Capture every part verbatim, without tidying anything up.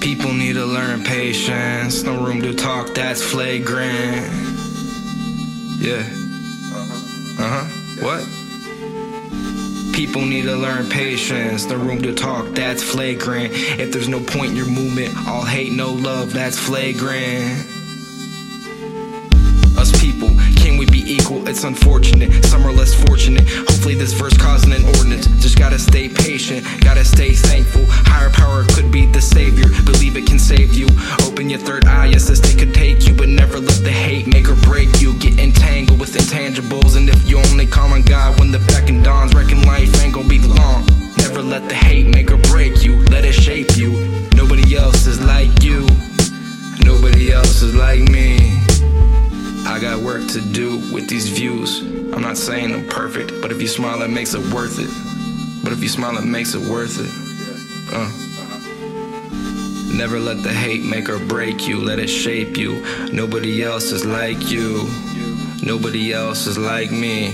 People need to learn patience. No room to talk, that's flagrant. Yeah. Uh-huh. What? People need to learn patience. No room to talk, that's flagrant. If there's no point in your movement, all hate, no love, that's flagrant. Us people, can we be equal? It's unfortunate, some are less fortunate. Hopefully this verse causing an ordinance. Just gotta stay patient, gotta stay thankful. Higher power could be the savior. Believe it can save you. Open your third eye, yes, this thing could take you. But never let the hate make or break you. Get entangled with intangibles, and if you only call on God when the beckoning dawns, reckon life ain't gonna be long. Never let the hate make or break you. Let it shape you. Nobody else is like you. Nobody else is like me. I got work to do with these views. I'm not saying I'm perfect, but if you smile, it makes it worth it. But if you smile, it makes it worth it. Uh. Never let the hate make or break you. Let it shape you. Nobody else is like you. Nobody else is like me.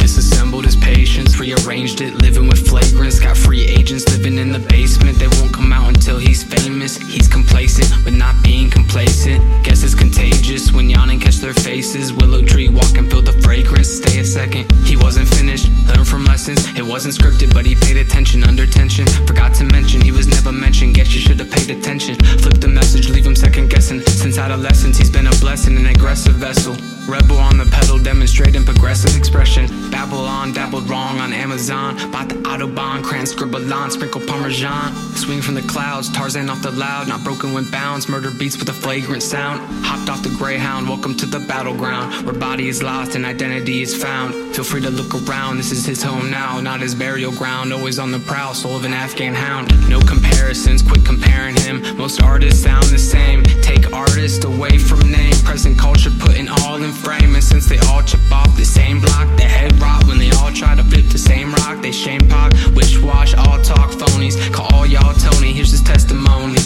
Disassembled his patience, rearranged it, living with flagrants. Got free agents living in the basement. They won't come out until he's famous. He's complacent with not being complacent. Guess it's contagious when yawning catch their faces. Willow tree walking, feel the fragrance. Stay a second, he wasn't finished. Learn from lessons, it wasn't scripted, but he paid attention under tension. Forgot to mention, he was never mentioned. Guess you should've paid attention. Flip the message, leave him second guessing. Since adolescence, he's been a blessing, an aggressive vessel. Rebel on the pedal, demonstrating progressive expression. Babylon, dabbled wrong on Amazon. Bought the Autobahn, crayon scribble on, sprinkle Parmesan. Swing from the clouds, Tarzan off the loud. Not broken when bounds, murder beats with a flagrant sound. Hopped off the Greyhound, welcome to the battleground. Where body is lost and identity is found. Feel free to look around, this is his home now. Not his burial ground, always on the prowl. Soul of an Afghan hound. No comparisons, quit comparing him. Most artists sound the same. Take artists away from name. Present culture putting all in frame. And since they all chip off the same block, the head rot when they all try to flip the same rock. They shame pop, witch wash, all talk phonies. Call all y'all Tony, here's his testimony.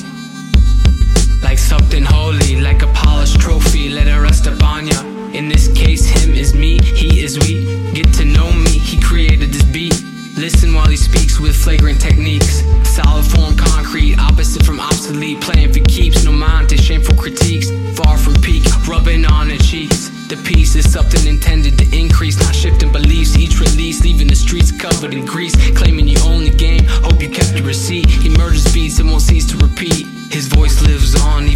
Like something holy, like a polished trophy, let it rest upon ya. In this case, him is me, he is we. Get to know me, he created this beat. Listen while he speaks with flagrant techniques. Solid form, concrete, opposite from obsolete. Playing for keeps, no mind to shameful critiques. Far from peak, rubbing on the cheeks. The piece is something intended to increase, not shifting beliefs. Each release, leaving the streets covered in grease. Claiming you own the game, hope you kept your receipt. He murders beats and won't cease to repeat. His voice lives on.